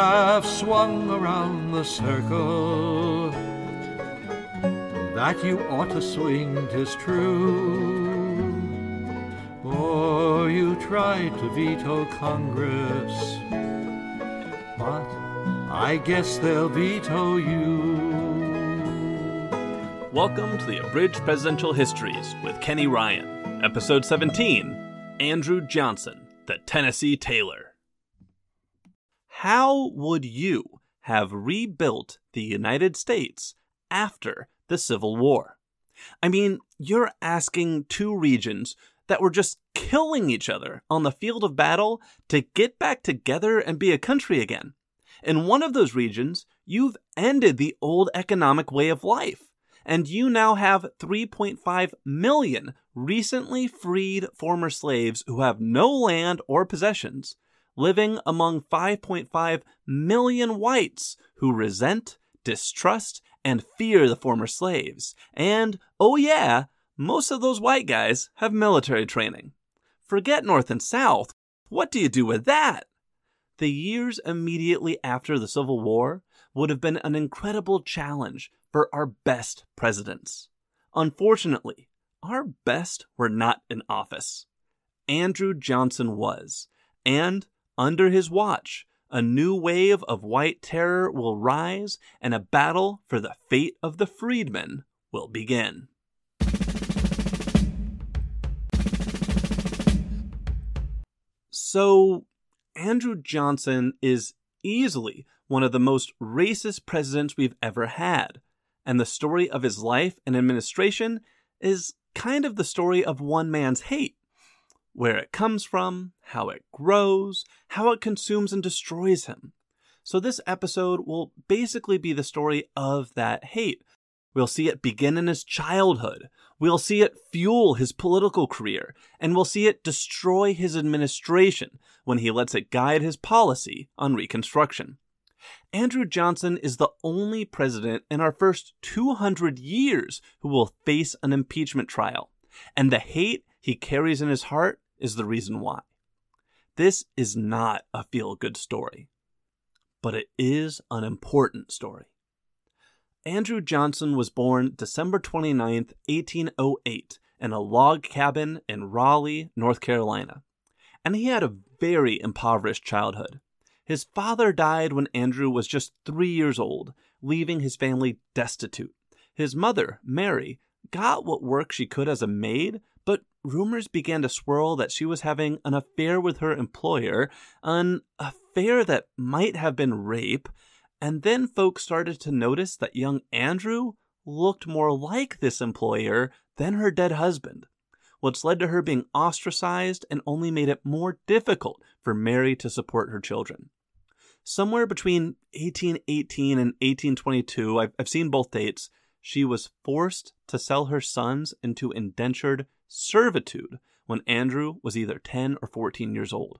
have swung around the circle that you ought to swing, 'tis true. Or you tried to veto Congress, but I guess they'll veto you. Welcome to the Abridged Presidential Histories with Kenny Ryan, Episode 17, Andrew Johnson, the Tennessee Tailor. How would you have rebuilt the United States after the Civil War? I mean, you're asking two regions that were just killing each other on the field of battle to get back together and be a country again. In one of those regions, you've ended the old economic way of life, and you now have 3.5 million recently freed former slaves who have no land or possessions, living among 5.5 million whites who resent, distrust, and fear the former slaves. And, oh yeah, most of those white guys have military training. Forget North and South. What do you do with that? The years immediately after the Civil War would have been an incredible challenge for our best presidents. Unfortunately, our best were not in office. Andrew Johnson was, and under his watch, a new wave of white terror will rise, and a battle for the fate of the freedmen will begin. So, Andrew Johnson is easily one of the most racist presidents we've ever had, and the story of his life and administration is kind of the story of one man's hate. Where it comes from, how it grows, how it consumes and destroys him. So this episode will basically be the story of that hate. We'll see it begin in his childhood. We'll see it fuel his political career. And we'll see it destroy his administration when he lets it guide his policy on Reconstruction. Andrew Johnson is the only president in our first 200 years who will face an impeachment trial. And the hate he carries in his heart is the reason why. This is not a feel-good story, but it is an important story. Andrew Johnson was born December 29, 1808, in a log cabin in Raleigh, North Carolina, and he had a very impoverished childhood. His father died when Andrew was just 3 years old, leaving his family destitute. His mother, Mary, got what work she could as a maid, but rumors began to swirl that she was having an affair with her employer, an affair that might have been rape, and then folks started to notice that young Andrew looked more like this employer than her dead husband, which led to her being ostracized and only made it more difficult for Mary to support her children. Somewhere between 1818 and 1822, I've seen both dates, she was forced to sell her sons into indentured servitude when Andrew was either 10 or 14 years old.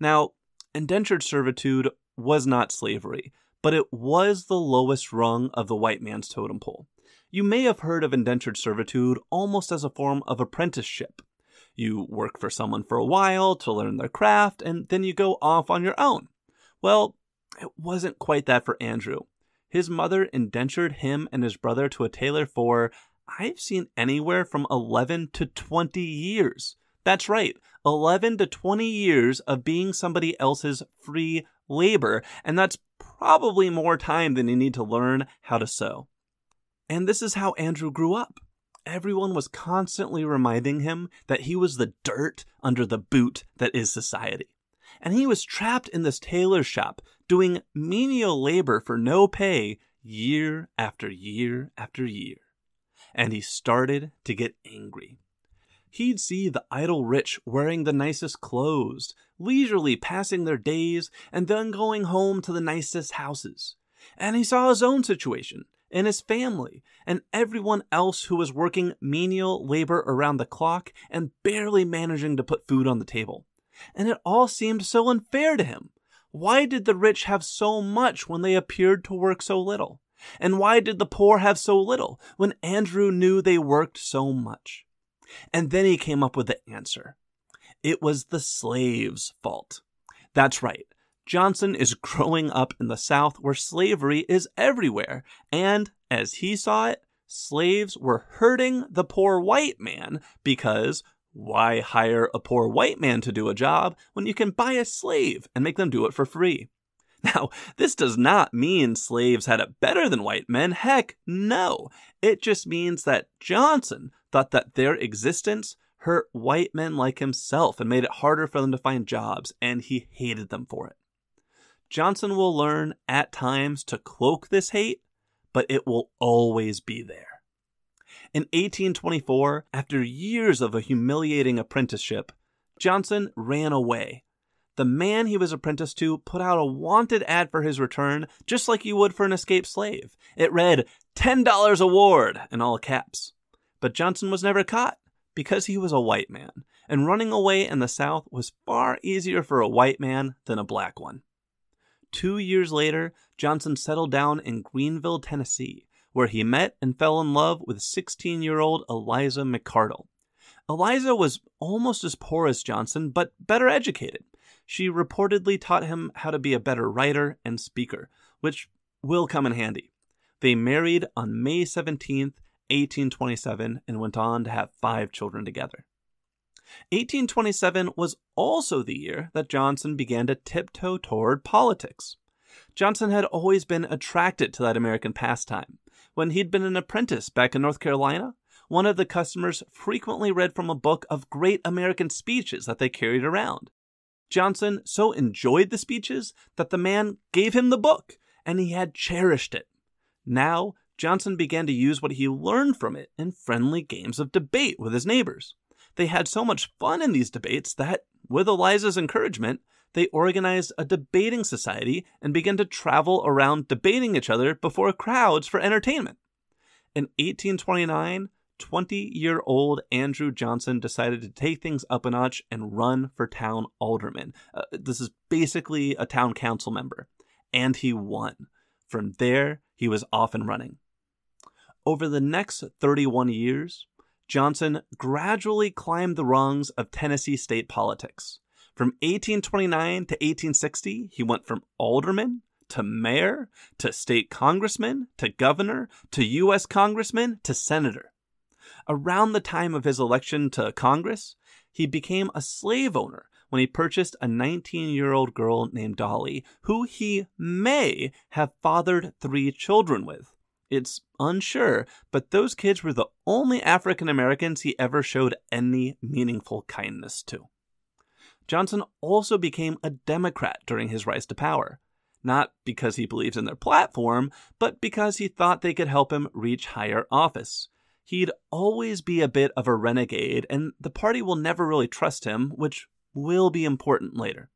Now, indentured servitude was not slavery, but it was the lowest rung of the white man's totem pole. You may have heard of indentured servitude almost as a form of apprenticeship. You work for someone for a while to learn their craft, and then you go off on your own. Well, it wasn't quite that for Andrew. His mother indentured him and his brother to a tailor for, I've seen anywhere from 11 to 20 years. That's right, 11 to 20 years of being somebody else's free labor, and that's probably more time than you need to learn how to sew. And this is how Andrew grew up. Everyone was constantly reminding him that he was the dirt under the boot that is society. And he was trapped in this tailor shop doing menial labor for no pay year after year after year. And he started to get angry. He'd see the idle rich wearing the nicest clothes, leisurely passing their days, and then going home to the nicest houses. And he saw his own situation, and his family, and everyone else who was working menial labor around the clock and barely managing to put food on the table. And it all seemed so unfair to him. Why did the rich have so much when they appeared to work so little? And why did the poor have so little when Andrew knew they worked so much? And then he came up with the answer. It was the slaves' fault. That's right. Johnson is growing up in the South where slavery is everywhere, and, as he saw it, slaves were hurting the poor white man because why hire a poor white man to do a job when you can buy a slave and make them do it for free? Now, this does not mean slaves had it better than white men. Heck, no. It just means that Johnson thought that their existence hurt white men like himself and made it harder for them to find jobs, and he hated them for it. Johnson will learn at times to cloak this hate, but it will always be there. In 1824, after years of a humiliating apprenticeship, Johnson ran away. The man he was apprenticed to put out a wanted ad for his return, just like you would for an escaped slave. It read, $10 award, in all caps. But Johnson was never caught, because he was a white man, and running away in the South was far easier for a white man than a black one. 2 years later, Johnson settled down in Greenville, Tennessee, where he met and fell in love with 16-year-old Eliza McCardle. Eliza was almost as poor as Johnson, but better educated. She reportedly taught him how to be a better writer and speaker, which will come in handy. They married on May 17th, 1827, and went on to have 5 children together. 1827 was also the year that Johnson began to tiptoe toward politics. Johnson had always been attracted to that American pastime. When he'd been an apprentice back in North Carolina, one of the customers frequently read from a book of great American speeches that they carried around. Johnson so enjoyed the speeches that the man gave him the book, and he had cherished it. Now, Johnson began to use what he learned from it in friendly games of debate with his neighbors. They had so much fun in these debates that, with Eliza's encouragement, they organized a debating society and began to travel around debating each other before crowds for entertainment. In 1829, 20-year-old Andrew Johnson decided to take things up a notch and run for town alderman. This is basically a town council member. And he won. From there, he was off and running. Over the next 31 years, Johnson gradually climbed the rungs of Tennessee state politics. From 1829 to 1860, he went from alderman to mayor to state congressman to governor to U.S. congressman to senator. Around the time of his election to Congress, he became a slave owner when he purchased a 19-year-old girl named Dolly, who he may have fathered 3 children with. It's unsure, but those kids were the only African Americans he ever showed any meaningful kindness to. Johnson also became a Democrat during his rise to power, not because he believed in their platform, but because he thought they could help him reach higher office. He'd always be a bit of a renegade, and the party will never really trust him, which will be important later.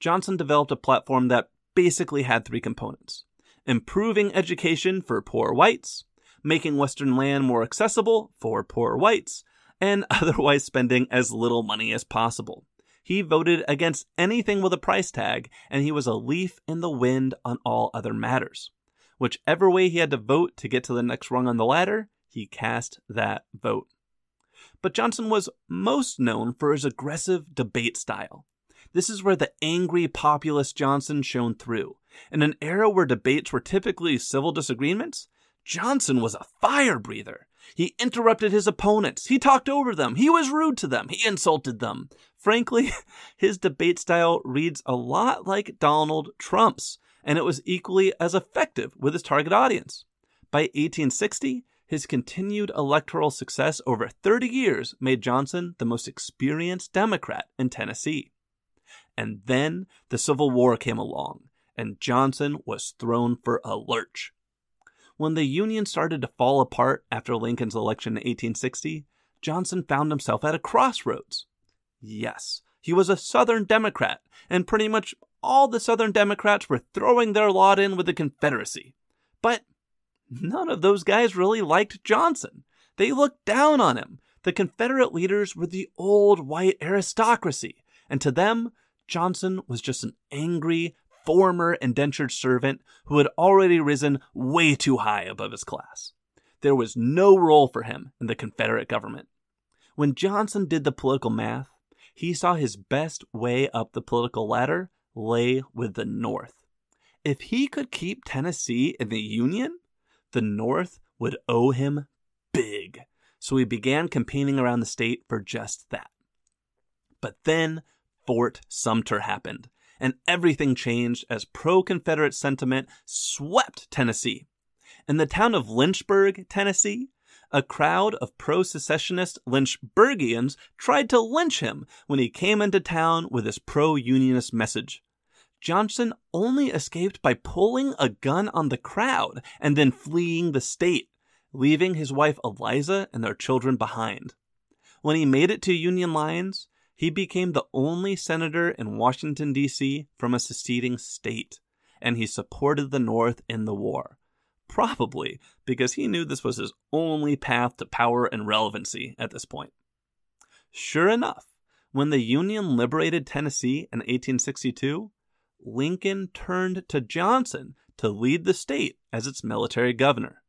Johnson developed a platform that basically had 3 components: improving education for poor whites, making Western land more accessible for poor whites, and otherwise spending as little money as possible. He voted against anything with a price tag, and he was a leaf in the wind on all other matters. Whichever way he had to vote to get to the next rung on the ladder, he cast that vote. But Johnson was most known for his aggressive debate style. This is where the angry populist Johnson shone through. In an era where debates were typically civil disagreements, Johnson was a fire breather. He interrupted his opponents. He talked over them. He was rude to them. He insulted them. Frankly, his debate style reads a lot like Donald Trump's, and it was equally as effective with his target audience. By 1860, his continued electoral success over 30 years made Johnson the most experienced Democrat in Tennessee. And then the Civil War came along, and Johnson was thrown for a lurch. When the Union started to fall apart after Lincoln's election in 1860, Johnson found himself at a crossroads. Yes, he was a Southern Democrat, and pretty much all the Southern Democrats were throwing their lot in with the Confederacy. But none of those guys really liked Johnson. They looked down on him. The Confederate leaders were the old white aristocracy, and to them, Johnson was just an angry, former indentured servant who had already risen way too high above his class. There was no role for him in the Confederate government. When Johnson did the political math, he saw his best way up the political ladder lay with the North. If he could keep Tennessee in the Union, the North would owe him big. So he began campaigning around the state for just that. But then Fort Sumter happened, and everything changed as pro-Confederate sentiment swept Tennessee. In the town of Lynchburg, Tennessee, a crowd of pro-secessionist Lynchburgians tried to lynch him when he came into town with his pro-unionist message. Johnson only escaped by pulling a gun on the crowd and then fleeing the state, leaving his wife Eliza and their children behind. When he made it to Union lines, he became the only senator in Washington, D.C. from a seceding state, and he supported the North in the war, probably because he knew this was his only path to power and relevancy at this point. Sure enough, when the Union liberated Tennessee in 1862, Lincoln turned to Johnson to lead the state as its military governor.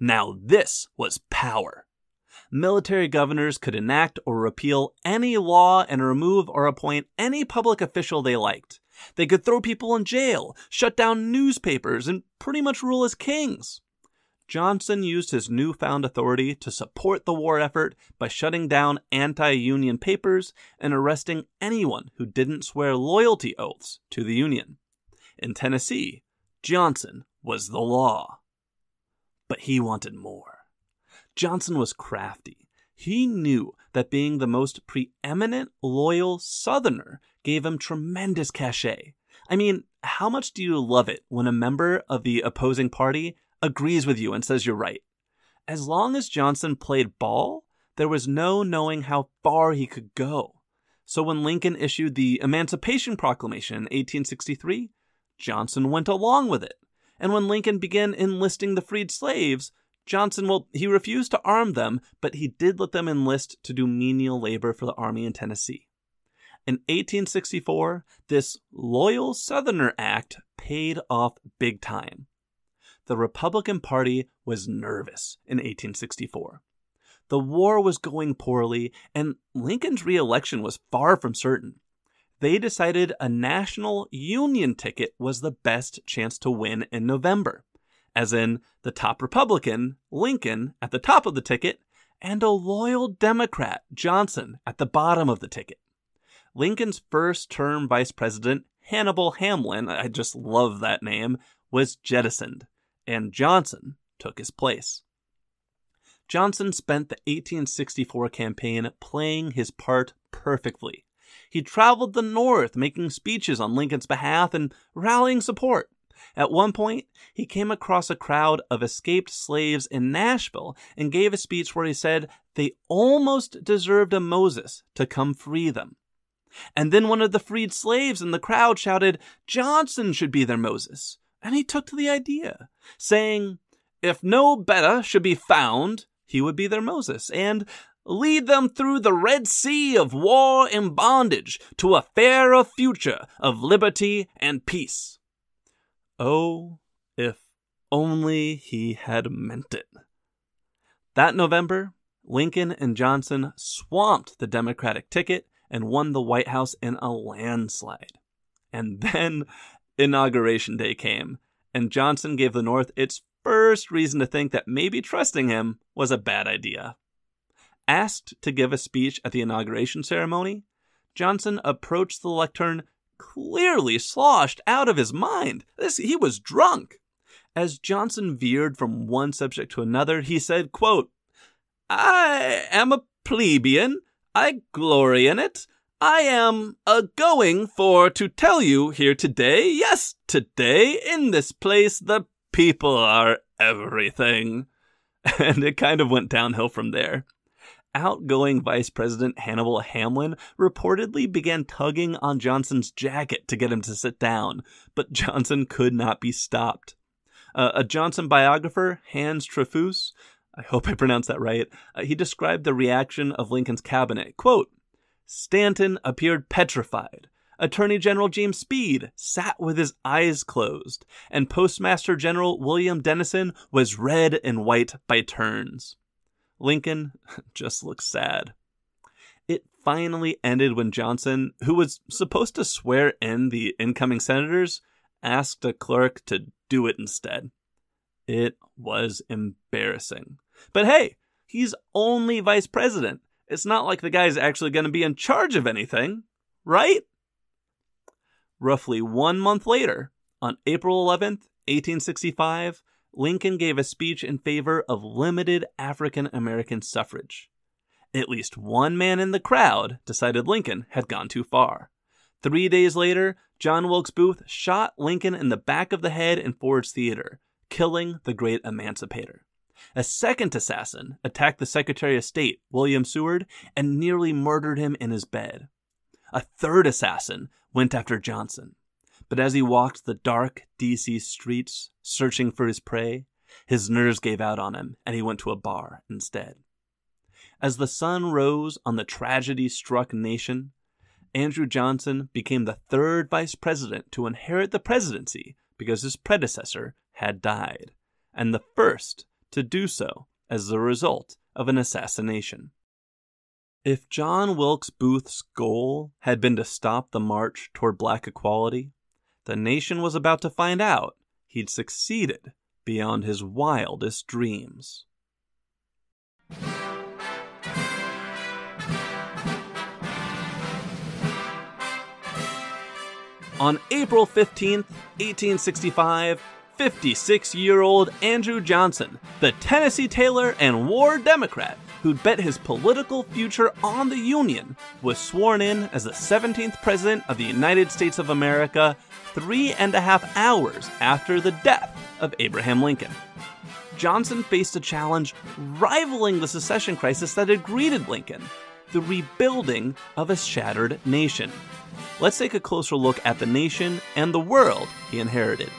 Now this was power. Military governors could enact or repeal any law and remove or appoint any public official they liked. They could throw people in jail, shut down newspapers, and pretty much rule as kings. Johnson used his newfound authority to support the war effort by shutting down anti-Union papers and arresting anyone who didn't swear loyalty oaths to the Union. In Tennessee, Johnson was the law. But he wanted more. Johnson was crafty. He knew that being the most preeminent, loyal Southerner gave him tremendous cachet. I mean, how much do you love it when a member of the opposing party agrees with you and says you're right? As long as Johnson played ball, there was no knowing how far he could go. So when Lincoln issued the Emancipation Proclamation in 1863, Johnson went along with it. And when Lincoln began enlisting the freed slaves, Johnson, he refused to arm them, but he did let them enlist to do menial labor for the army in Tennessee. In 1864, this Loyal Southerner Act paid off big time. The Republican Party was nervous in 1864. The war was going poorly, and Lincoln's re-election was far from certain. They decided a national Union ticket was the best chance to win in November, as in the top Republican, Lincoln, at the top of the ticket, and a loyal Democrat, Johnson, at the bottom of the ticket. Lincoln's first-term vice president, Hannibal Hamlin, I just love that name, was jettisoned, and Johnson took his place. Johnson spent the 1864 campaign playing his part perfectly. He traveled the North, making speeches on Lincoln's behalf and rallying support. At one point, he came across a crowd of escaped slaves in Nashville and gave a speech where he said they almost deserved a Moses to come free them. And then one of the freed slaves in the crowd shouted, "Johnson should be their Moses." And he took to the idea, saying, "If no better should be found, he would be their Moses, and lead them through the Red Sea of war and bondage to a fairer future of liberty and peace." Oh, if only he had meant it. That November, Lincoln and Johnson swamped the Democratic ticket and won the White House in a landslide. And then Inauguration Day came, and Johnson gave the North its first reason to think that maybe trusting him was a bad idea. Asked to give a speech at the inauguration ceremony, Johnson approached the lectern clearly sloshed out of his mind. He was drunk. As Johnson veered from one subject to another, he said, quote, "I am a plebeian. I glory in it. I am a-going for to tell you here today, yes, today, in this place, the people are everything." And it kind of went downhill from there. Outgoing Vice President Hannibal Hamlin reportedly began tugging on Johnson's jacket to get him to sit down, but Johnson could not be stopped. A Johnson biographer, Hans Trefousse, I hope I pronounced that right, he described the reaction of Lincoln's cabinet. Quote, "Stanton appeared petrified. Attorney General James Speed sat with his eyes closed, and Postmaster General William Dennison was red and white by turns." Lincoln just looked sad. It finally ended when Johnson, who was supposed to swear in the incoming senators, asked a clerk to do it instead. It was embarrassing. But hey, he's only vice president. It's not like the guy's actually going to be in charge of anything, right? Roughly 1 month later, on April 11th, 1865, Lincoln gave a speech in favor of limited African American suffrage. At least one man in the crowd decided Lincoln had gone too far. 3 days later, John Wilkes Booth shot Lincoln in the back of the head in Ford's Theater, killing the great emancipator. A second assassin attacked the Secretary of State, William Seward, and nearly murdered him in his bed. A third assassin went after Johnson. But as he walked the dark D.C. streets searching for his prey, his nerves gave out on him, and he went to a bar instead. As the sun rose on the tragedy-struck nation, Andrew Johnson became the third vice president to inherit the presidency because his predecessor had died, and the first to do so as the result of an assassination. If John Wilkes Booth's goal had been to stop the march toward black equality, the nation was about to find out he'd succeeded beyond his wildest dreams. On April 15th, 1865, 56-year-old Andrew Johnson, the Tennessee tailor and war Democrat who'd bet his political future on the Union, was sworn in as the 17th President of the United States of America 3.5 hours after the death of Abraham Lincoln. Johnson faced a challenge rivaling the secession crisis that had greeted Lincoln, the rebuilding of a shattered nation. Let's take a closer look at the nation and the world he inherited.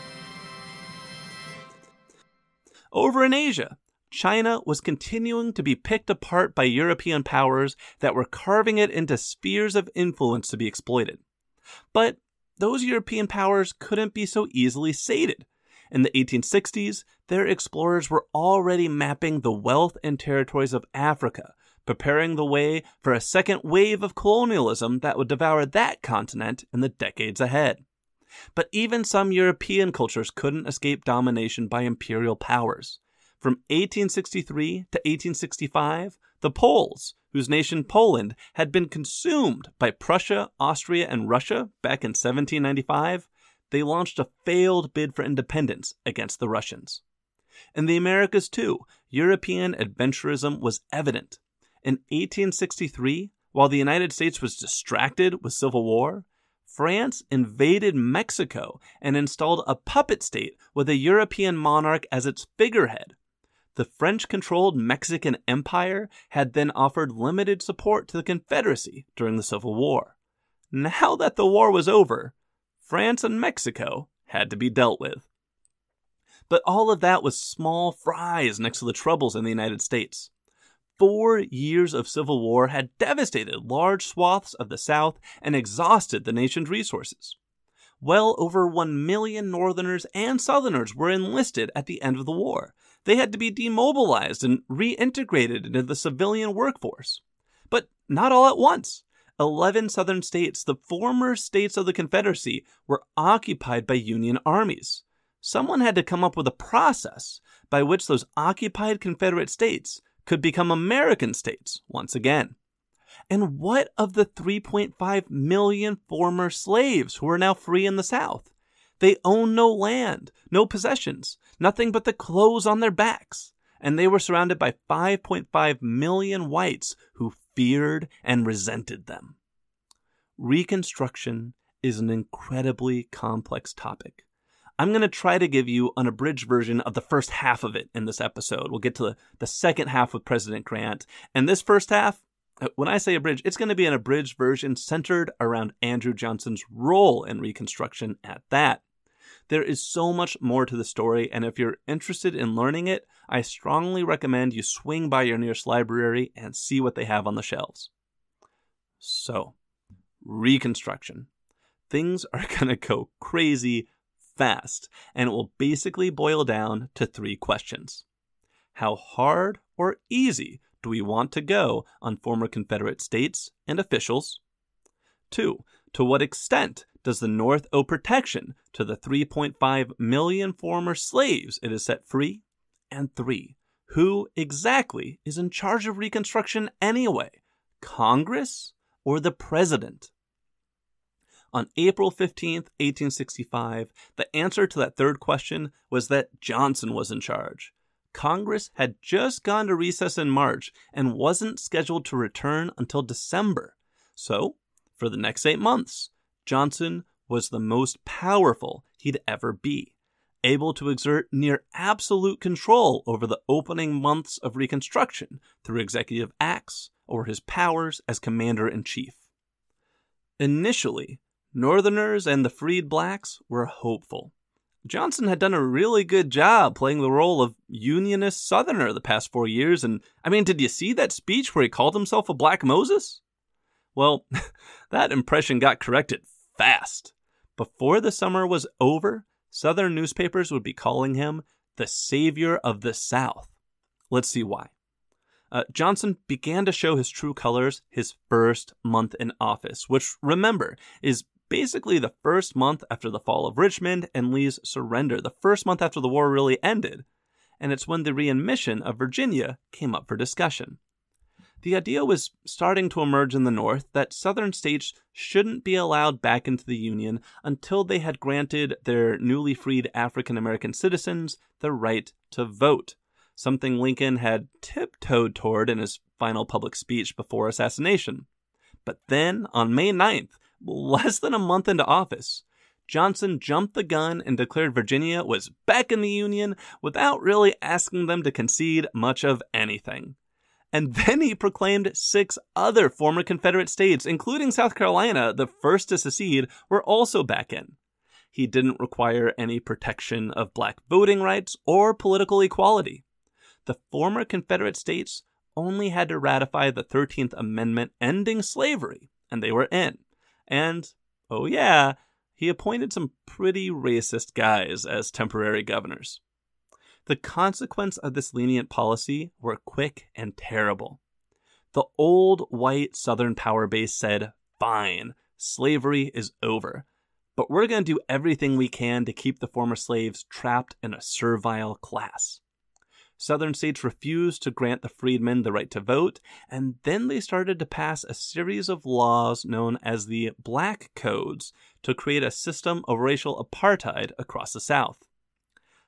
Over in Asia, China was continuing to be picked apart by European powers that were carving it into spheres of influence to be exploited. But those European powers couldn't be so easily sated. In the 1860s, their explorers were already mapping the wealth and territories of Africa, preparing the way for a second wave of colonialism that would devour that continent in the decades ahead. But even some European cultures couldn't escape domination by imperial powers. From 1863 to 1865, the Poles, whose nation Poland had been consumed by Prussia, Austria, and Russia back in 1795, they launched a failed bid for independence against the Russians. In the Americas, too, European adventurism was evident. In 1863, while the United States was distracted with civil war, France invaded Mexico and installed a puppet state with a European monarch as its figurehead. The French-controlled Mexican Empire had then offered limited support to the Confederacy during the Civil War. Now that the war was over, France and Mexico had to be dealt with. But all of that was small fries next to the troubles in the United States. 4 years of civil war had devastated large swaths of the South and exhausted the nation's resources. Well over 1 million Northerners and Southerners were enlisted at the end of the war. They had to be demobilized and reintegrated into the civilian workforce. But not all at once. 11 Southern states, the former states of the Confederacy, were occupied by Union armies. Someone had to come up with a process by which those occupied Confederate states could become American states once again. And what of the 3.5 million former slaves who are now free in the South? They own no land, no possessions, nothing but the clothes on their backs. And they were surrounded by 5.5 million whites who feared and resented them. Reconstruction is an incredibly complex topic. I'm going to try to give you an abridged version of the first half of it in this episode. We'll get to the second half with President Grant. And this first half, when I say abridged, it's going to be an abridged version centered around Andrew Johnson's role in Reconstruction at that. There is so much more to the story, and if you're interested in learning it, I strongly recommend you swing by your nearest library and see what they have on the shelves. So, Reconstruction. Things are going to go crazy fast, and it will basically boil down to three questions. How hard or easy do we want to go on former Confederate states and officials? 2. To what extent does the North owe protection to the 3.5 million former slaves it has set free? And 3. Who exactly is in charge of Reconstruction anyway, Congress or the President? On April 15th, 1865, the answer to that third question was that Johnson was in charge. Congress had just gone to recess in March and wasn't scheduled to return until December. So, for the next 8 months, Johnson was the most powerful he'd ever be, able to exert near absolute control over the opening months of Reconstruction through executive acts or his powers as commander-in-chief. Initially, Northerners and the freed blacks were hopeful. Johnson had done a really good job playing the role of unionist Southerner the past 4 years, and, did you see that speech where he called himself a Black Moses? Well, that impression got corrected fast. Before the summer was over, Southern newspapers would be calling him the savior of the South. Let's see why. Johnson began to show his true colors his first month in office, which, remember, is basically the first month after the fall of Richmond and Lee's surrender, the first month after the war really ended, and it's when the readmission of Virginia came up for discussion. The idea was starting to emerge in the North that Southern states shouldn't be allowed back into the Union until they had granted their newly freed African American citizens the right to vote, something Lincoln had tiptoed toward in his final public speech before assassination. But then, on May 9th, less than a month into office, Johnson jumped the gun and declared Virginia was back in the Union without really asking them to concede much of anything. And then he proclaimed 6 other former Confederate states, including South Carolina, the first to secede, were also back in. He didn't require any protection of black voting rights or political equality. The former Confederate states only had to ratify the 13th Amendment ending slavery, and they were in. And, oh yeah, he appointed some pretty racist guys as temporary governors. The consequence of this lenient policy were quick and terrible. The old white Southern power base said, fine, slavery is over, but we're going to do everything we can to keep the former slaves trapped in a servile class. Southern states refused to grant the freedmen the right to vote, and then they started to pass a series of laws known as the Black Codes to create a system of racial apartheid across the South.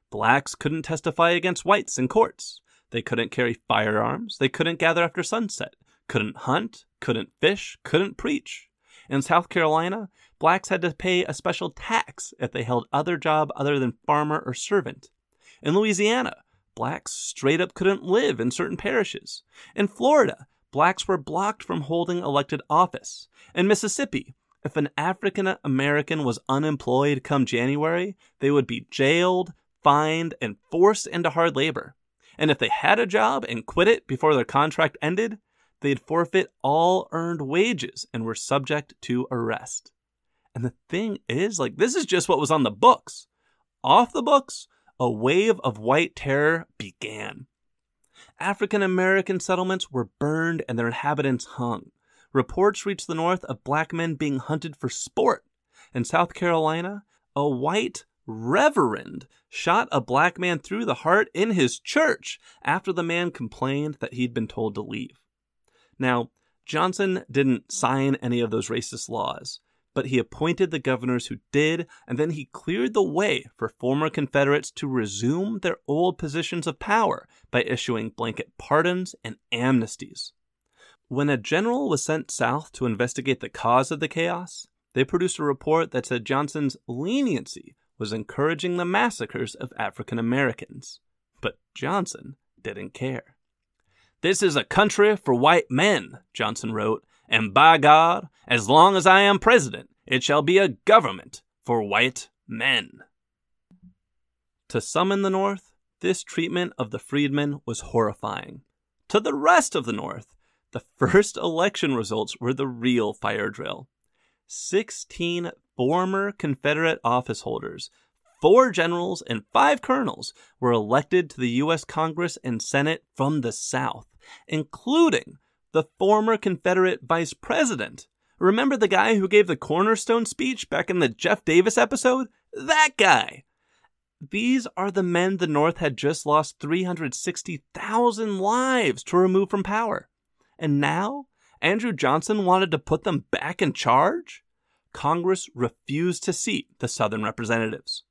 Blacks couldn't testify against whites in courts. They couldn't carry firearms. They couldn't gather after sunset. Couldn't hunt. Couldn't fish. Couldn't preach. In South Carolina, blacks had to pay a special tax if they held other job other than farmer or servant. In Louisiana, blacks straight up couldn't live in certain parishes. In Florida, blacks were blocked from holding elected office. In Mississippi, if an African American was unemployed come January, they would be jailed, fined, and forced into hard labor. And if they had a job and quit it before their contract ended, they'd forfeit all earned wages and were subject to arrest. And the thing is, this is just what was on the books. Off the books, a wave of white terror began. African American settlements were burned and their inhabitants hung. Reports reached the North of black men being hunted for sport. In South Carolina, a white reverend shot a black man through the heart in his church after the man complained that he'd been told to leave. Now, Johnson didn't sign any of those racist laws, but he appointed the governors who did, and then he cleared the way for former Confederates to resume their old positions of power by issuing blanket pardons and amnesties. When a general was sent south to investigate the cause of the chaos, they produced a report that said Johnson's leniency was encouraging the massacres of African Americans. But Johnson didn't care. "This is a country for white men," Johnson wrote, "and by God, as long as I am president, it shall be a government for white men." To some in the North, this treatment of the freedmen was horrifying. To the rest of the North, the first election results were the real fire drill. 16 former Confederate office holders, 4 generals and 5 colonels, were elected to the U.S. Congress and Senate from the South, including the former Confederate vice president. Remember the guy who gave the cornerstone speech back in the Jeff Davis episode? That guy. These are the men the North had just lost 360,000 lives to remove from power. And now, Andrew Johnson wanted to put them back in charge? Congress refused to seat the Southern representatives.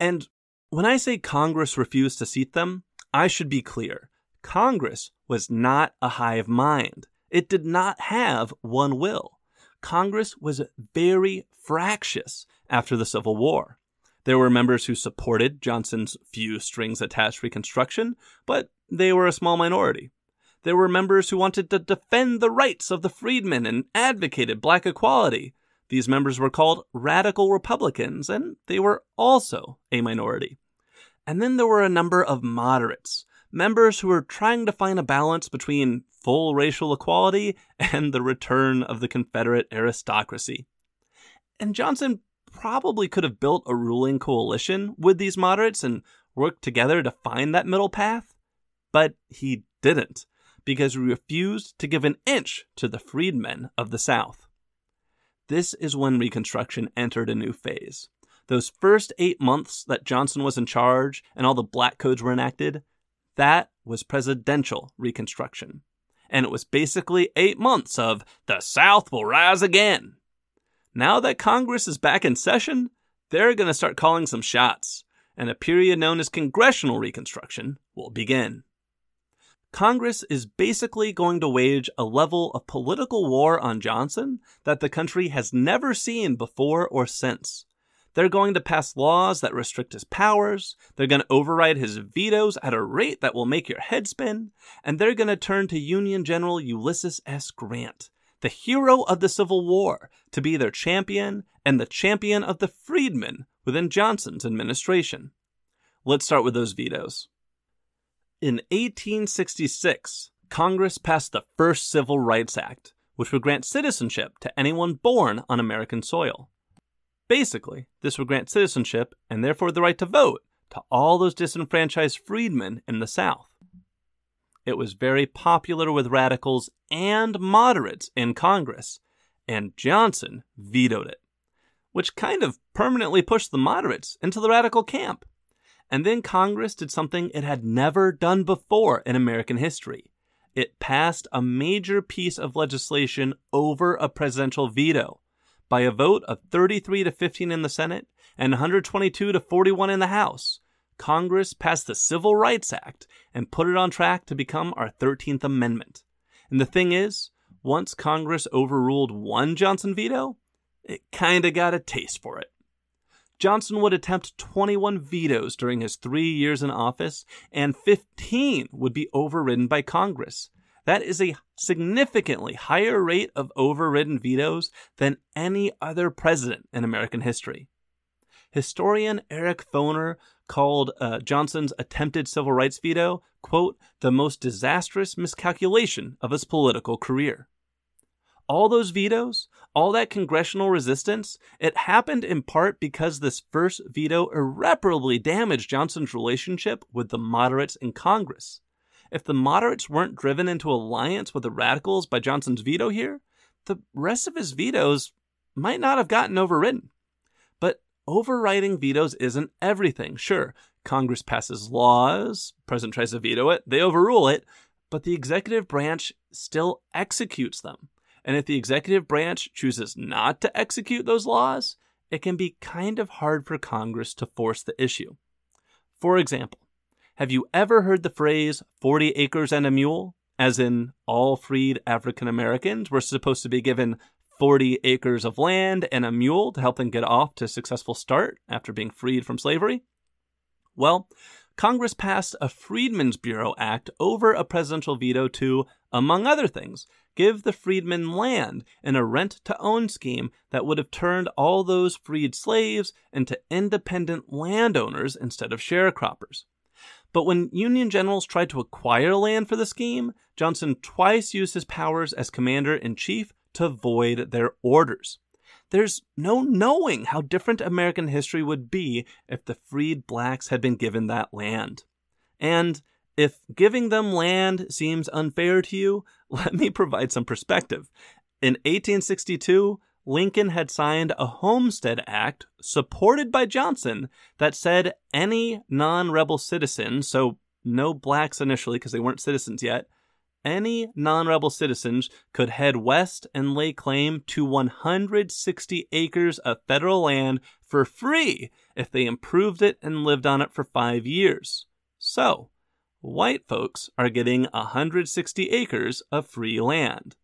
And when I say Congress refused to seat them, I should be clear. Congress was not a hive mind. It did not have one will. Congress was very fractious after the Civil War. There were members who supported Johnson's few-strings-attached Reconstruction, but they were a small minority. There were members who wanted to defend the rights of the freedmen and advocated black equality. These members were called radical Republicans, and they were also a minority. And then there were a number of moderates, members who were trying to find a balance between full racial equality and the return of the Confederate aristocracy. And Johnson probably could have built a ruling coalition with these moderates and worked together to find that middle path, but he didn't, because he refused to give an inch to the freedmen of the South. This is when Reconstruction entered a new phase. Those first 8 months that Johnson was in charge and all the black codes were enacted, that was presidential Reconstruction. And it was basically 8 months of, the South will rise again. Now that Congress is back in session, they're going to start calling some shots, and a period known as Congressional Reconstruction will begin. Congress is basically going to wage a level of political war on Johnson that the country has never seen before or since. They're going to pass laws that restrict his powers, they're going to override his vetoes at a rate that will make your head spin, and they're going to turn to Union General Ulysses S. Grant, the hero of the Civil War, to be their champion and the champion of the freedmen within Johnson's administration. Let's start with those vetoes. In 1866, Congress passed the first Civil Rights Act, which would grant citizenship to anyone born on American soil. Basically, this would grant citizenship, and therefore the right to vote, to all those disenfranchised freedmen in the South. It was very popular with radicals and moderates in Congress, and Johnson vetoed it, which kind of permanently pushed the moderates into the radical camp. And then Congress did something it had never done before in American history. It passed a major piece of legislation over a presidential veto by a vote of 33 to 15 in the Senate and 122 to 41 in the House. Congress passed the Civil Rights Act and put it on track to become our 13th Amendment. And the thing is, once Congress overruled one Johnson veto, it kinda got a taste for it. Johnson would attempt 21 vetoes during his 3 years in office, and 15 would be overridden by Congress. That is a significantly higher rate of overridden vetoes than any other president in American history. Historian Eric Foner called Johnson's attempted civil rights veto, quote, the most disastrous miscalculation of his political career. All those vetoes, all that congressional resistance, it happened in part because this first veto irreparably damaged Johnson's relationship with the moderates in Congress. If the moderates weren't driven into alliance with the radicals by Johnson's veto here, the rest of his vetoes might not have gotten overridden. Overriding vetoes isn't everything. Sure, Congress passes laws, president tries to veto it, they overrule it, but the executive branch still executes them. And if the executive branch chooses not to execute those laws, it can be kind of hard for Congress to force the issue. For example, have you ever heard the phrase 40 acres and a mule, as in all freed African Americans were supposed to be given 40 acres of land and a mule to help them get off to a successful start after being freed from slavery? Well, Congress passed a Freedmen's Bureau Act over a presidential veto to, among other things, give the freedmen land in a rent-to-own scheme that would have turned all those freed slaves into independent landowners instead of sharecroppers. But when Union generals tried to acquire land for the scheme, Johnson twice used his powers as commander-in-chief to void their orders. There's no knowing how different American history would be if the freed blacks had been given that land. And If giving them land seems unfair to you, let me provide some perspective. In 1862, Lincoln had signed a Homestead Act supported by Johnson that said any non-rebel citizen, so no blacks initially because they weren't citizens yet, any non-rebel citizens could head west and lay claim to 160 acres of federal land for free if they improved it and lived on it for 5 years. So, white folks are getting 160 acres of free land.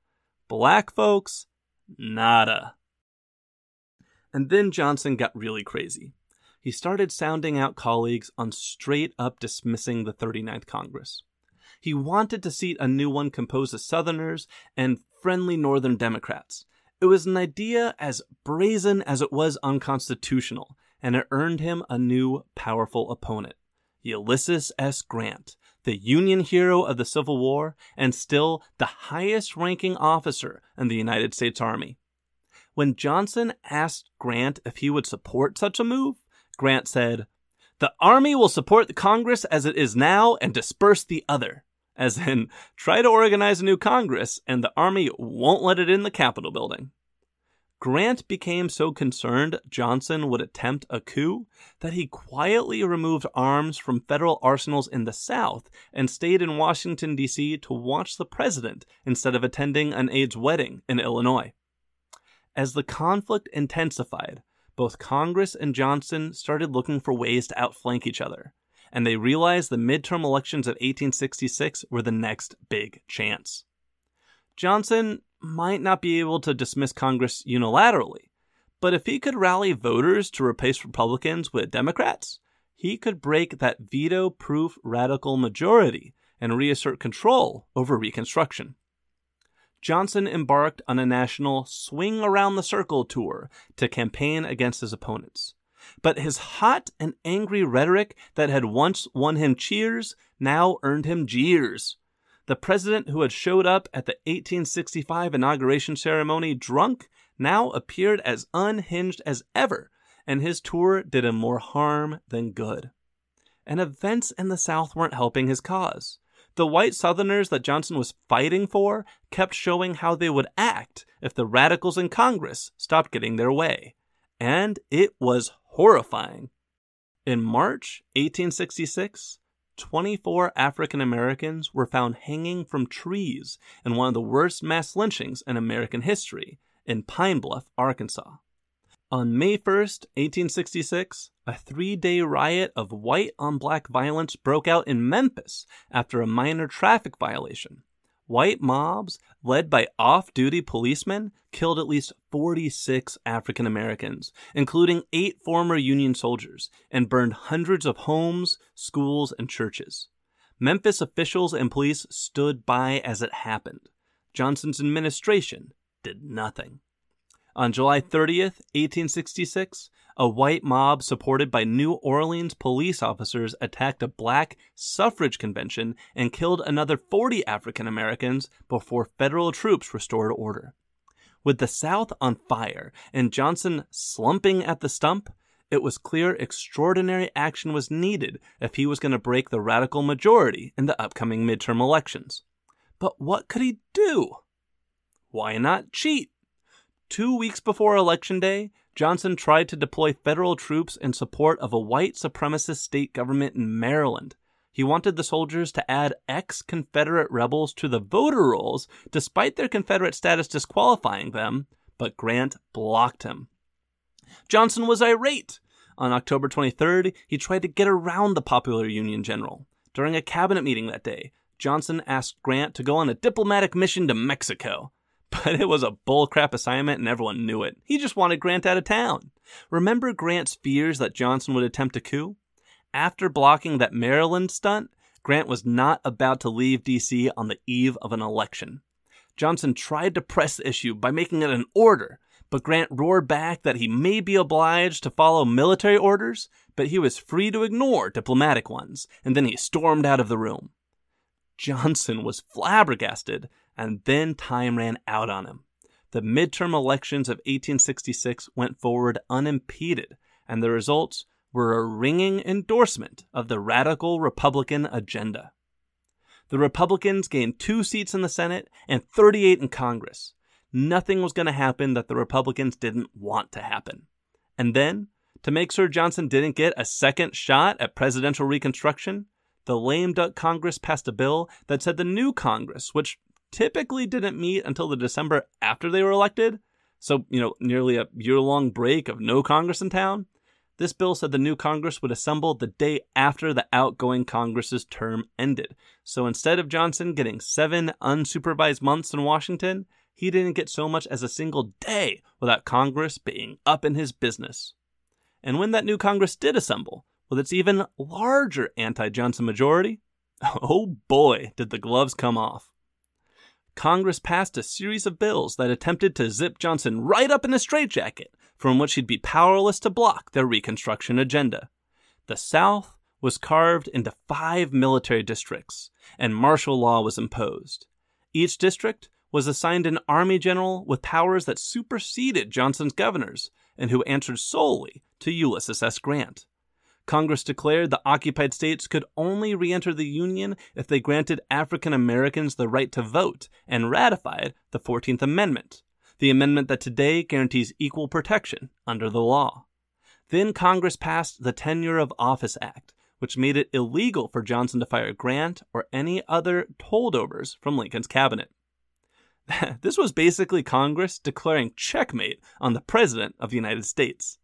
Black folks, nada. And then Johnson got really crazy. He started sounding out colleagues on straight up dismissing the 39th Congress. He wanted to seat a new one composed of Southerners and friendly Northern Democrats. It was an idea as brazen as it was unconstitutional, and it earned him a new powerful opponent, Ulysses S. Grant, the Union hero of the Civil War and still the highest-ranking officer in the United States Army. When Johnson asked Grant if he would support such a move, Grant said, "The Army will support the Congress as it is now and disperse the other." As in, try to organize a new Congress, and the Army won't let it in the Capitol building. Grant became so concerned Johnson would attempt a coup that he quietly removed arms from federal arsenals in the South and stayed in Washington, D.C. to watch the president instead of attending an aide's wedding in Illinois. As the conflict intensified, both Congress and Johnson started looking for ways to outflank each other, and they realized the midterm elections of 1866 were the next big chance. Johnson might not be able to dismiss Congress unilaterally, but if he could rally voters to replace Republicans with Democrats, he could break that veto-proof radical majority and reassert control over Reconstruction. Johnson embarked on a national swing around the circle tour to campaign against his opponents. But his hot and angry rhetoric that had once won him cheers now earned him jeers. The president who had showed up at the 1865 inauguration ceremony drunk now appeared as unhinged as ever, and his tour did him more harm than good. And events in the South weren't helping his cause. The white Southerners that Johnson was fighting for kept showing how they would act if the radicals in Congress stopped getting their way. And it was horrifying. In March 1866, 24 African Americans were found hanging from trees in one of the worst mass lynchings in American history in Pine Bluff, Arkansas. On May 1st, 1866, a 3-day riot of white-on-black violence broke out in Memphis after a minor traffic violation. White mobs, led by off-duty policemen, killed at least 46 African Americans, including 8 former Union soldiers, and burned hundreds of homes, schools, and churches. Memphis officials and police stood by as it happened. Johnson's administration did nothing. On July 30th, 1866, a white mob supported by New Orleans police officers attacked a black suffrage convention and killed another 40 African Americans before federal troops restored order. With the South on fire and Johnson slumping at the stump, it was clear extraordinary action was needed if he was going to break the radical majority in the upcoming midterm elections. But what could he do? Why not cheat? 2 weeks before Election Day, Johnson tried to deploy federal troops in support of a white supremacist state government in Maryland. He wanted the soldiers to add ex-Confederate rebels to the voter rolls, despite their Confederate status disqualifying them, but Grant blocked him. Johnson was irate. On October 23rd, he tried to get around the popular Union general. During a cabinet meeting that day, Johnson asked Grant to go on a diplomatic mission to Mexico. But it was a bullcrap assignment and everyone knew it. He just wanted Grant out of town. Remember Grant's fears that Johnson would attempt a coup? After blocking that Maryland stunt, Grant was not about to leave D.C. on the eve of an election. Johnson tried to press the issue by making it an order, but Grant roared back that he may be obliged to follow military orders, but he was free to ignore diplomatic ones, and then he stormed out of the room. Johnson was flabbergasted, and then time ran out on him. The midterm elections of 1866 went forward unimpeded, and the results were a ringing endorsement of the radical Republican agenda. The Republicans gained 2 seats in the Senate and 38 in Congress. Nothing was going to happen that the Republicans didn't want to happen. And then, to make sure Johnson didn't get a second shot at presidential reconstruction, the lame duck Congress passed a bill that said the new Congress, which typically didn't meet until the December after they were elected, so, nearly a year-long break of no Congress in town, this bill said the new Congress would assemble the day after the outgoing Congress's term ended. So instead of Johnson getting 7 unsupervised months in Washington, he didn't get so much as a single day without Congress being up in his business. And when that new Congress did assemble, with its even larger anti-Johnson majority, oh boy, did the gloves come off. Congress passed a series of bills that attempted to zip Johnson right up in a straitjacket, from which he'd be powerless to block their Reconstruction agenda. The South was carved into 5 military districts, and martial law was imposed. Each district was assigned an army general with powers that superseded Johnson's governors, and who answered solely to Ulysses S. Grant. Congress declared the occupied states could only re-enter the Union if they granted African Americans the right to vote and ratified the 14th Amendment, the amendment that today guarantees equal protection under the law. Then Congress passed the Tenure of Office Act, which made it illegal for Johnson to fire Grant or any other holdovers from Lincoln's cabinet. This was basically Congress declaring checkmate on the President of the United States.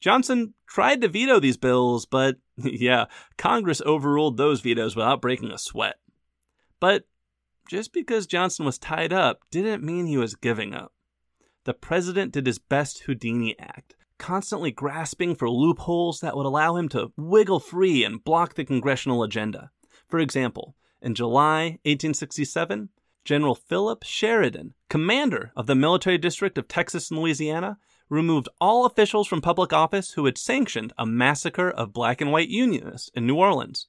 Johnson tried to veto these bills, but yeah, Congress overruled those vetoes without breaking a sweat. But just because Johnson was tied up didn't mean he was giving up. The president did his best Houdini act, constantly grasping for loopholes that would allow him to wiggle free and block the congressional agenda. For example, in July 1867, General Philip Sheridan, commander of the military district of Texas and Louisiana, removed all officials from public office who had sanctioned a massacre of black and white Unionists in New Orleans,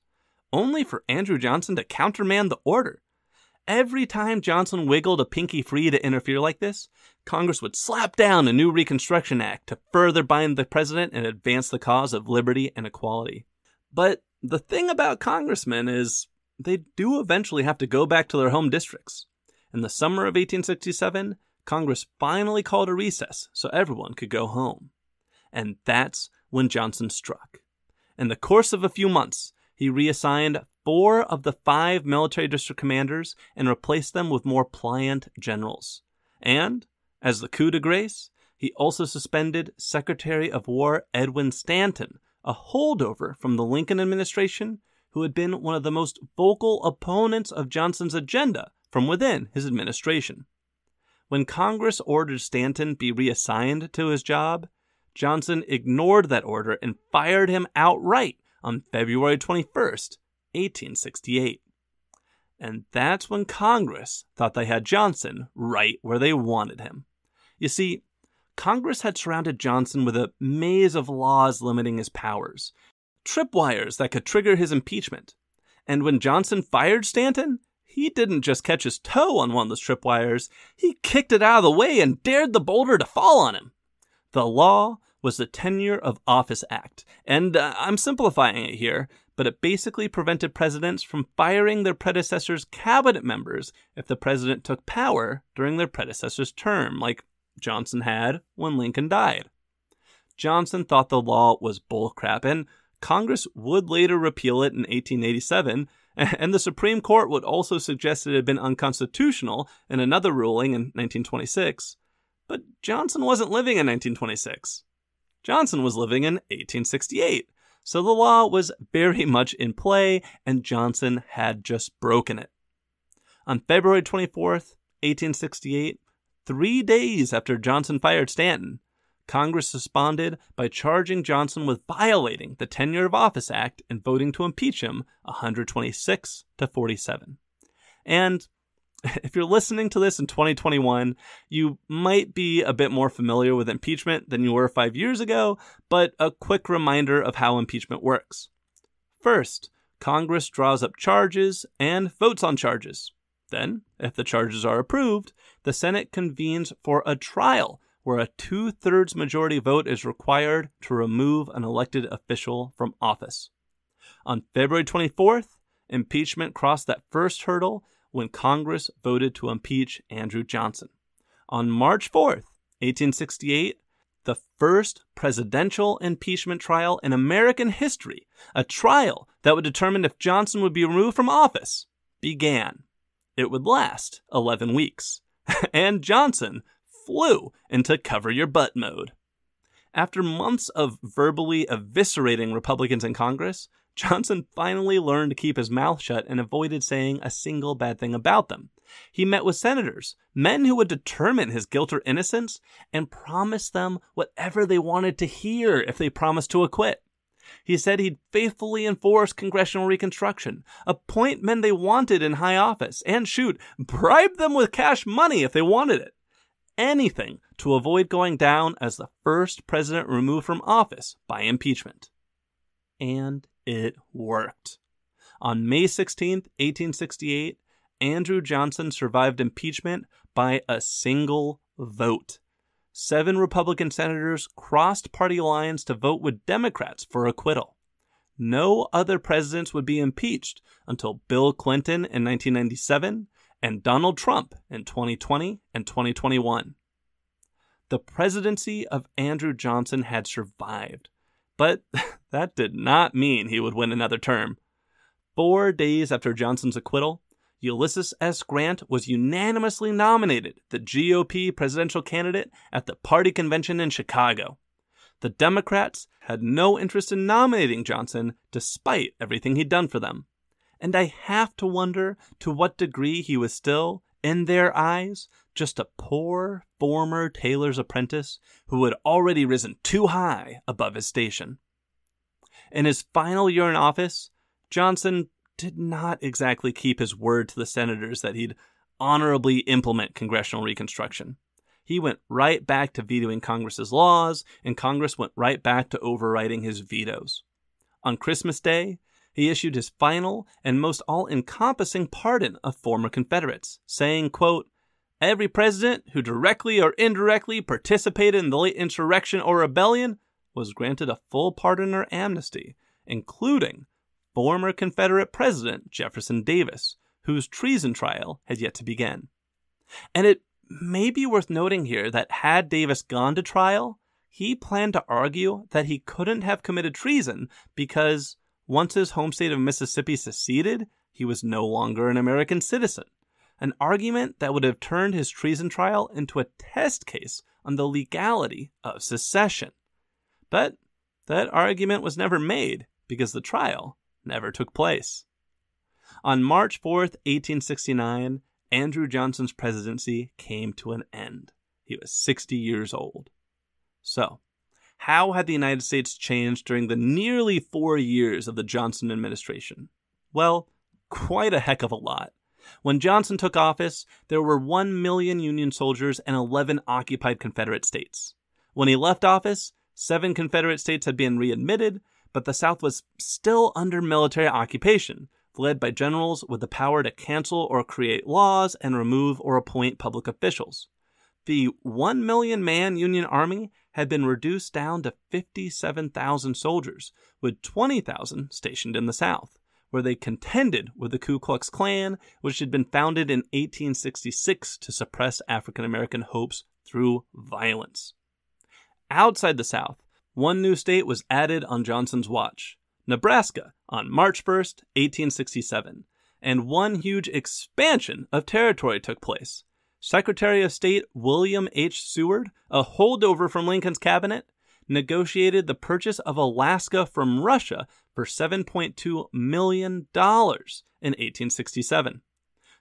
only for Andrew Johnson to countermand the order. Every time Johnson wiggled a pinky free to interfere like this, Congress would slap down a new Reconstruction Act to further bind the president and advance the cause of liberty and equality. But the thing about congressmen is they do eventually have to go back to their home districts. In the summer of 1867, Congress finally called a recess so everyone could go home. And that's when Johnson struck. In the course of a few months, he reassigned 4 of the 5 military district commanders and replaced them with more pliant generals. And, as the coup de grace, he also suspended Secretary of War Edwin Stanton, a holdover from the Lincoln administration who had been one of the most vocal opponents of Johnson's agenda from within his administration. When Congress ordered Stanton be reassigned to his job, Johnson ignored that order and fired him outright on February 21st, 1868. And that's when Congress thought they had Johnson right where they wanted him. You see, Congress had surrounded Johnson with a maze of laws limiting his powers, tripwires that could trigger his impeachment. And when Johnson fired Stanton, he didn't just catch his toe on one of those tripwires, he kicked it out of the way and dared the boulder to fall on him. The law was the Tenure of Office Act, and I'm simplifying it here, but it basically prevented presidents from firing their predecessors' cabinet members if the president took power during their predecessor's term, like Johnson had when Lincoln died. Johnson thought the law was bullcrap, and Congress would later repeal it in 1887, and the Supreme Court would also suggest it had been unconstitutional in another ruling in 1926. But Johnson wasn't living in 1926. Johnson was living in 1868. So the law was very much in play, and Johnson had just broken it. On February 24th, 1868, 3 days after Johnson fired Stanton, Congress responded by charging Johnson with violating the Tenure of Office Act and voting to impeach him 126 to 47. And if you're listening to this in 2021, you might be a bit more familiar with impeachment than you were 5 years ago, but a quick reminder of how impeachment works. First, Congress draws up charges and votes on charges. Then, if the charges are approved, the Senate convenes for a trial, where a 2/3 majority vote is required to remove an elected official from office. On February 24th, Impeachment crossed that first hurdle when Congress voted to impeach Andrew Johnson. On March 4th, 1868, the first presidential impeachment trial in American history, a trial that would determine if Johnson would be removed from office, began. It would last 11 weeks. And Johnson flew into cover-your-butt mode. After months of verbally eviscerating Republicans in Congress, Johnson finally learned to keep his mouth shut and avoided saying a single bad thing about them. He met with senators, men who would determine his guilt or innocence, and promised them whatever they wanted to hear if they promised to acquit. He said he'd faithfully enforce congressional reconstruction, appoint men they wanted in high office, and shoot, bribe them with cash money if they wanted it. Anything to avoid going down as the first president removed from office by impeachment. And it worked. On May 16th, 1868, Andrew Johnson survived impeachment by a single vote. 7 Republican senators crossed party lines to vote with Democrats for acquittal. No other presidents would be impeached until Bill Clinton in 1997 and Donald Trump in 2020 and 2021. The presidency of Andrew Johnson had survived, but that did not mean he would win another term. 4 days after Johnson's acquittal, Ulysses S. Grant was unanimously nominated the GOP presidential candidate at the party convention in Chicago. The Democrats had no interest in nominating Johnson despite everything he'd done for them. And I have to wonder to what degree he was still, in their eyes, just a poor former tailor's apprentice who had already risen too high above his station. In his final year in office, Johnson did not exactly keep his word to the senators that he'd honorably implement congressional reconstruction. He went right back to vetoing Congress's laws, and Congress went right back to overriding his vetoes. On Christmas Day, he issued his final and most all-encompassing pardon of former Confederates, saying, quote, "Every president who directly or indirectly participated in the late insurrection or rebellion was granted a full pardon or amnesty, including former Confederate President Jefferson Davis, whose treason trial had yet to begin." And it may be worth noting here that had Davis gone to trial, he planned to argue that he couldn't have committed treason because once his home state of Mississippi seceded, he was no longer an American citizen, an argument that would have turned his treason trial into a test case on the legality of secession. But that argument was never made because the trial never took place. On March 4th, 1869, Andrew Johnson's presidency came to an end. He was 60 years old. So, how had the United States changed during the nearly 4 years of the Johnson administration? Well, quite a heck of a lot. When Johnson took office, there were 1 million Union soldiers and 11 occupied Confederate states. When he left office, 7 Confederate states had been readmitted, but the South was still under military occupation, led by generals with the power to cancel or create laws and remove or appoint public officials. The 1 million-man Union Army had been reduced down to 57,000 soldiers, with 20,000 stationed in the South, where they contended with the Ku Klux Klan, which had been founded in 1866 to suppress African American hopes through violence. Outside the South, 1 new state was added on Johnson's watch, Nebraska, on March 1st, 1867, and 1 huge expansion of territory took place. Secretary of State William H. Seward, a holdover from Lincoln's cabinet, negotiated the purchase of Alaska from Russia for $7.2 million in 1867.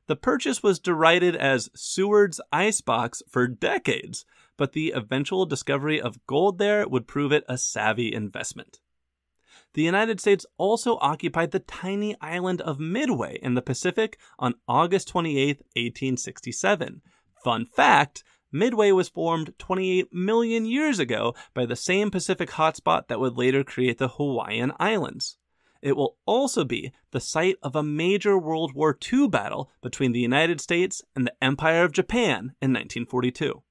The purchase was derided as Seward's icebox for decades, but the eventual discovery of gold there would prove it a savvy investment. The United States also occupied the tiny island of Midway in the Pacific on August 28, 1867. Fun fact, Midway was formed 28 million years ago by the same Pacific hotspot that would later create the Hawaiian Islands. It will also be the site of a major World War II battle between the United States and the Empire of Japan in 1942.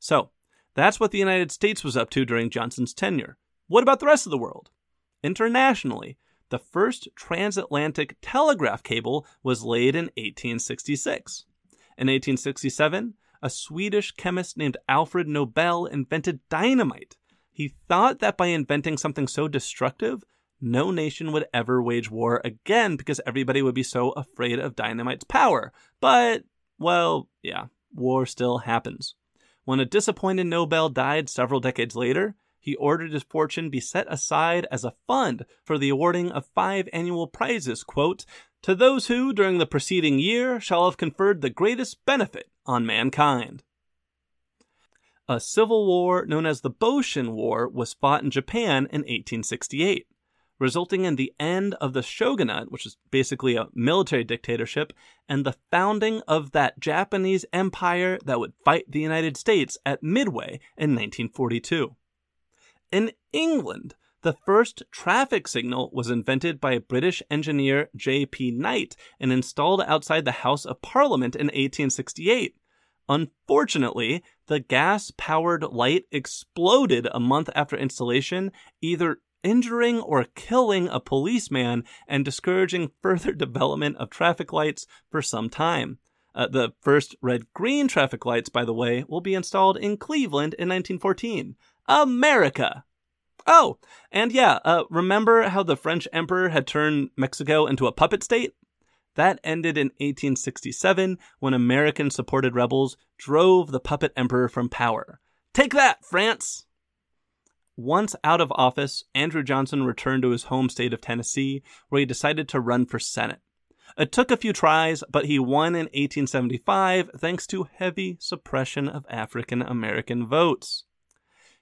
So, that's what the United States was up to during Johnson's tenure. What about the rest of the world? Internationally, the first transatlantic telegraph cable was laid in 1866. In 1867, a Swedish chemist named Alfred Nobel invented dynamite. He thought that by inventing something so destructive, no nation would ever wage war again because everybody would be so afraid of dynamite's power. But, well, yeah, war still happens. When a disappointed Nobel died several decades later, he ordered his fortune be set aside as a fund for the awarding of 5 annual prizes, quote, to those who, during the preceding year, shall have conferred the greatest benefit on mankind. A civil war known as the Boshin War was fought in Japan in 1868, resulting in the end of the shogunate, which is basically a military dictatorship, and the founding of that Japanese empire that would fight the United States at Midway in 1942. In England, the first traffic signal was invented by British engineer J.P. Knight and installed outside the House of Parliament in 1868. Unfortunately, the gas-powered light exploded a month after installation, either injuring or killing a policeman and discouraging further development of traffic lights for some time. The first red-green traffic lights, by the way, will be installed in Cleveland in 1914. America! Oh, and yeah, remember how the French emperor had turned Mexico into a puppet state? That ended in 1867 when American-supported rebels drove the puppet emperor from power. Take that, France! Once out of office, Andrew Johnson returned to his home state of Tennessee, where he decided to run for Senate. It took a few tries, but he won in 1875 thanks to heavy suppression of African-American votes.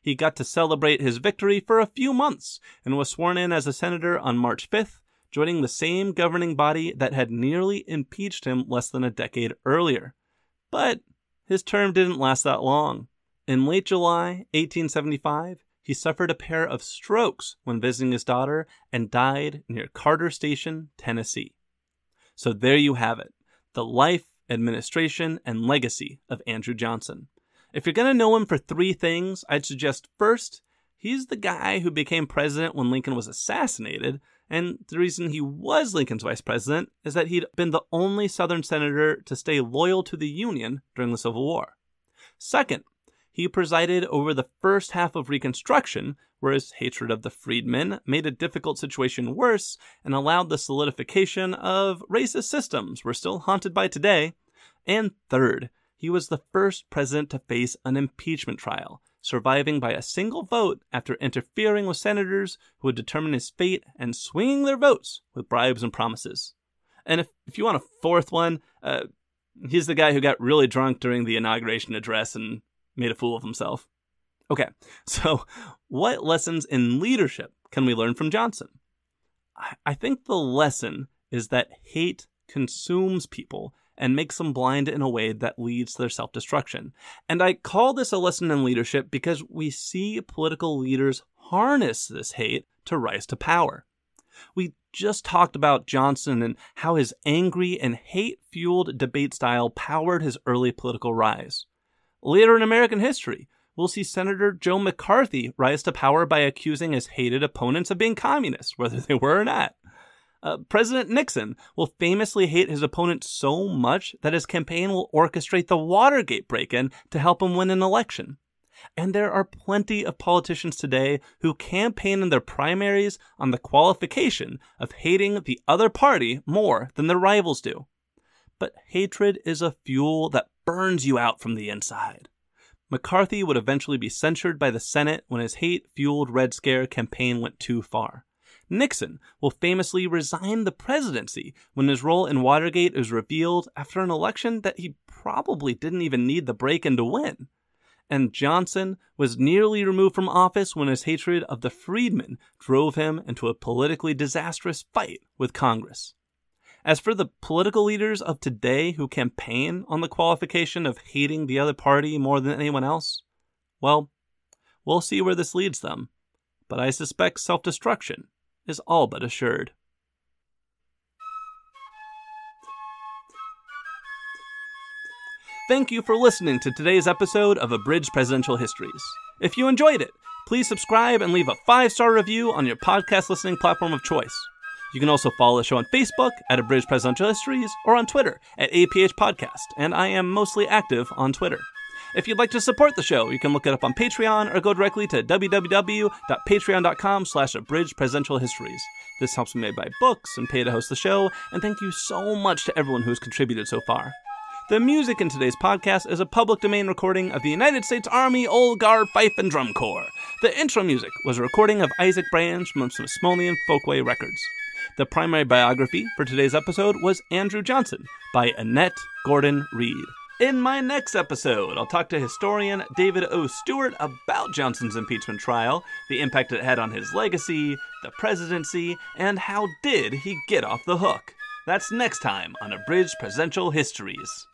He got to celebrate his victory for a few months and was sworn in as a senator on March 5th, joining the same governing body that had nearly impeached him less than a decade earlier. But his term didn't last that long. In late July 1875, he suffered a pair of strokes when visiting his daughter and died near Carter Station, Tennessee. So there you have it, the life, administration, and legacy of Andrew Johnson. If you're going to know him for 3 things, I'd suggest first, he's the guy who became president when Lincoln was assassinated, and the reason he was Lincoln's vice president is that he'd been the only Southern senator to stay loyal to the Union during the Civil War. Second, he presided over the first half of Reconstruction, where his hatred of the freedmen made a difficult situation worse and allowed the solidification of racist systems we're still haunted by today. And third, he was the first president to face an impeachment trial, surviving by a single vote after interfering with senators who would determine his fate and swinging their votes with bribes and promises. And if you want a fourth one, he's the guy who got really drunk during the inauguration address and made a fool of himself. Okay, so what lessons in leadership can we learn from Johnson? I think the lesson is that hate consumes people and makes them blind in a way that leads to their self-destruction. And I call this a lesson in leadership because we see political leaders harness this hate to rise to power. We just talked about Johnson and how his angry and hate-fueled debate style powered his early political rise. Later in American history, we'll see Senator Joe McCarthy rise to power by accusing his hated opponents of being communists, whether they were or not. President Nixon will famously hate his opponent so much that his campaign will orchestrate the Watergate break-in to help him win an election. And there are plenty of politicians today who campaign in their primaries on the qualification of hating the other party more than their rivals do. But hatred is a fuel that burns you out from the inside. McCarthy would eventually be censured by the Senate when his hate-fueled Red Scare campaign went too far. Nixon will famously resign the presidency when his role in Watergate is revealed after an election that he probably didn't even need the break-in to win. And Johnson was nearly removed from office when his hatred of the freedmen drove him into a politically disastrous fight with Congress. As for the political leaders of today who campaign on the qualification of hating the other party more than anyone else, well, we'll see where this leads them. But I suspect self-destruction is all but assured. Thank you for listening to today's episode of Abridged Presidential Histories. If you enjoyed it, please subscribe and leave a 5-star review on your podcast listening platform of choice. You can also follow the show on Facebook at Abridged Presidential Histories or on Twitter at APH Podcast, and I am mostly active on Twitter. If you'd like to support the show, you can look it up on Patreon or go directly to www.patreon.com/abridgedpresidentialhistories. This helps me buy books and pay to host the show, and thank you so much to everyone who has contributed so far. The music in today's podcast is a public domain recording of the United States Army Old Guard Fife and Drum Corps. The intro music was a recording of Isaac Bryan's from Smithsonian Folkway Records. The primary biography for today's episode was Andrew Johnson by Annette Gordon-Reed. In my next episode, I'll talk to historian David O. Stewart about Johnson's impeachment trial, the impact it had on his legacy, the presidency, and how did he get off the hook. That's next time on Abridged Presidential Histories.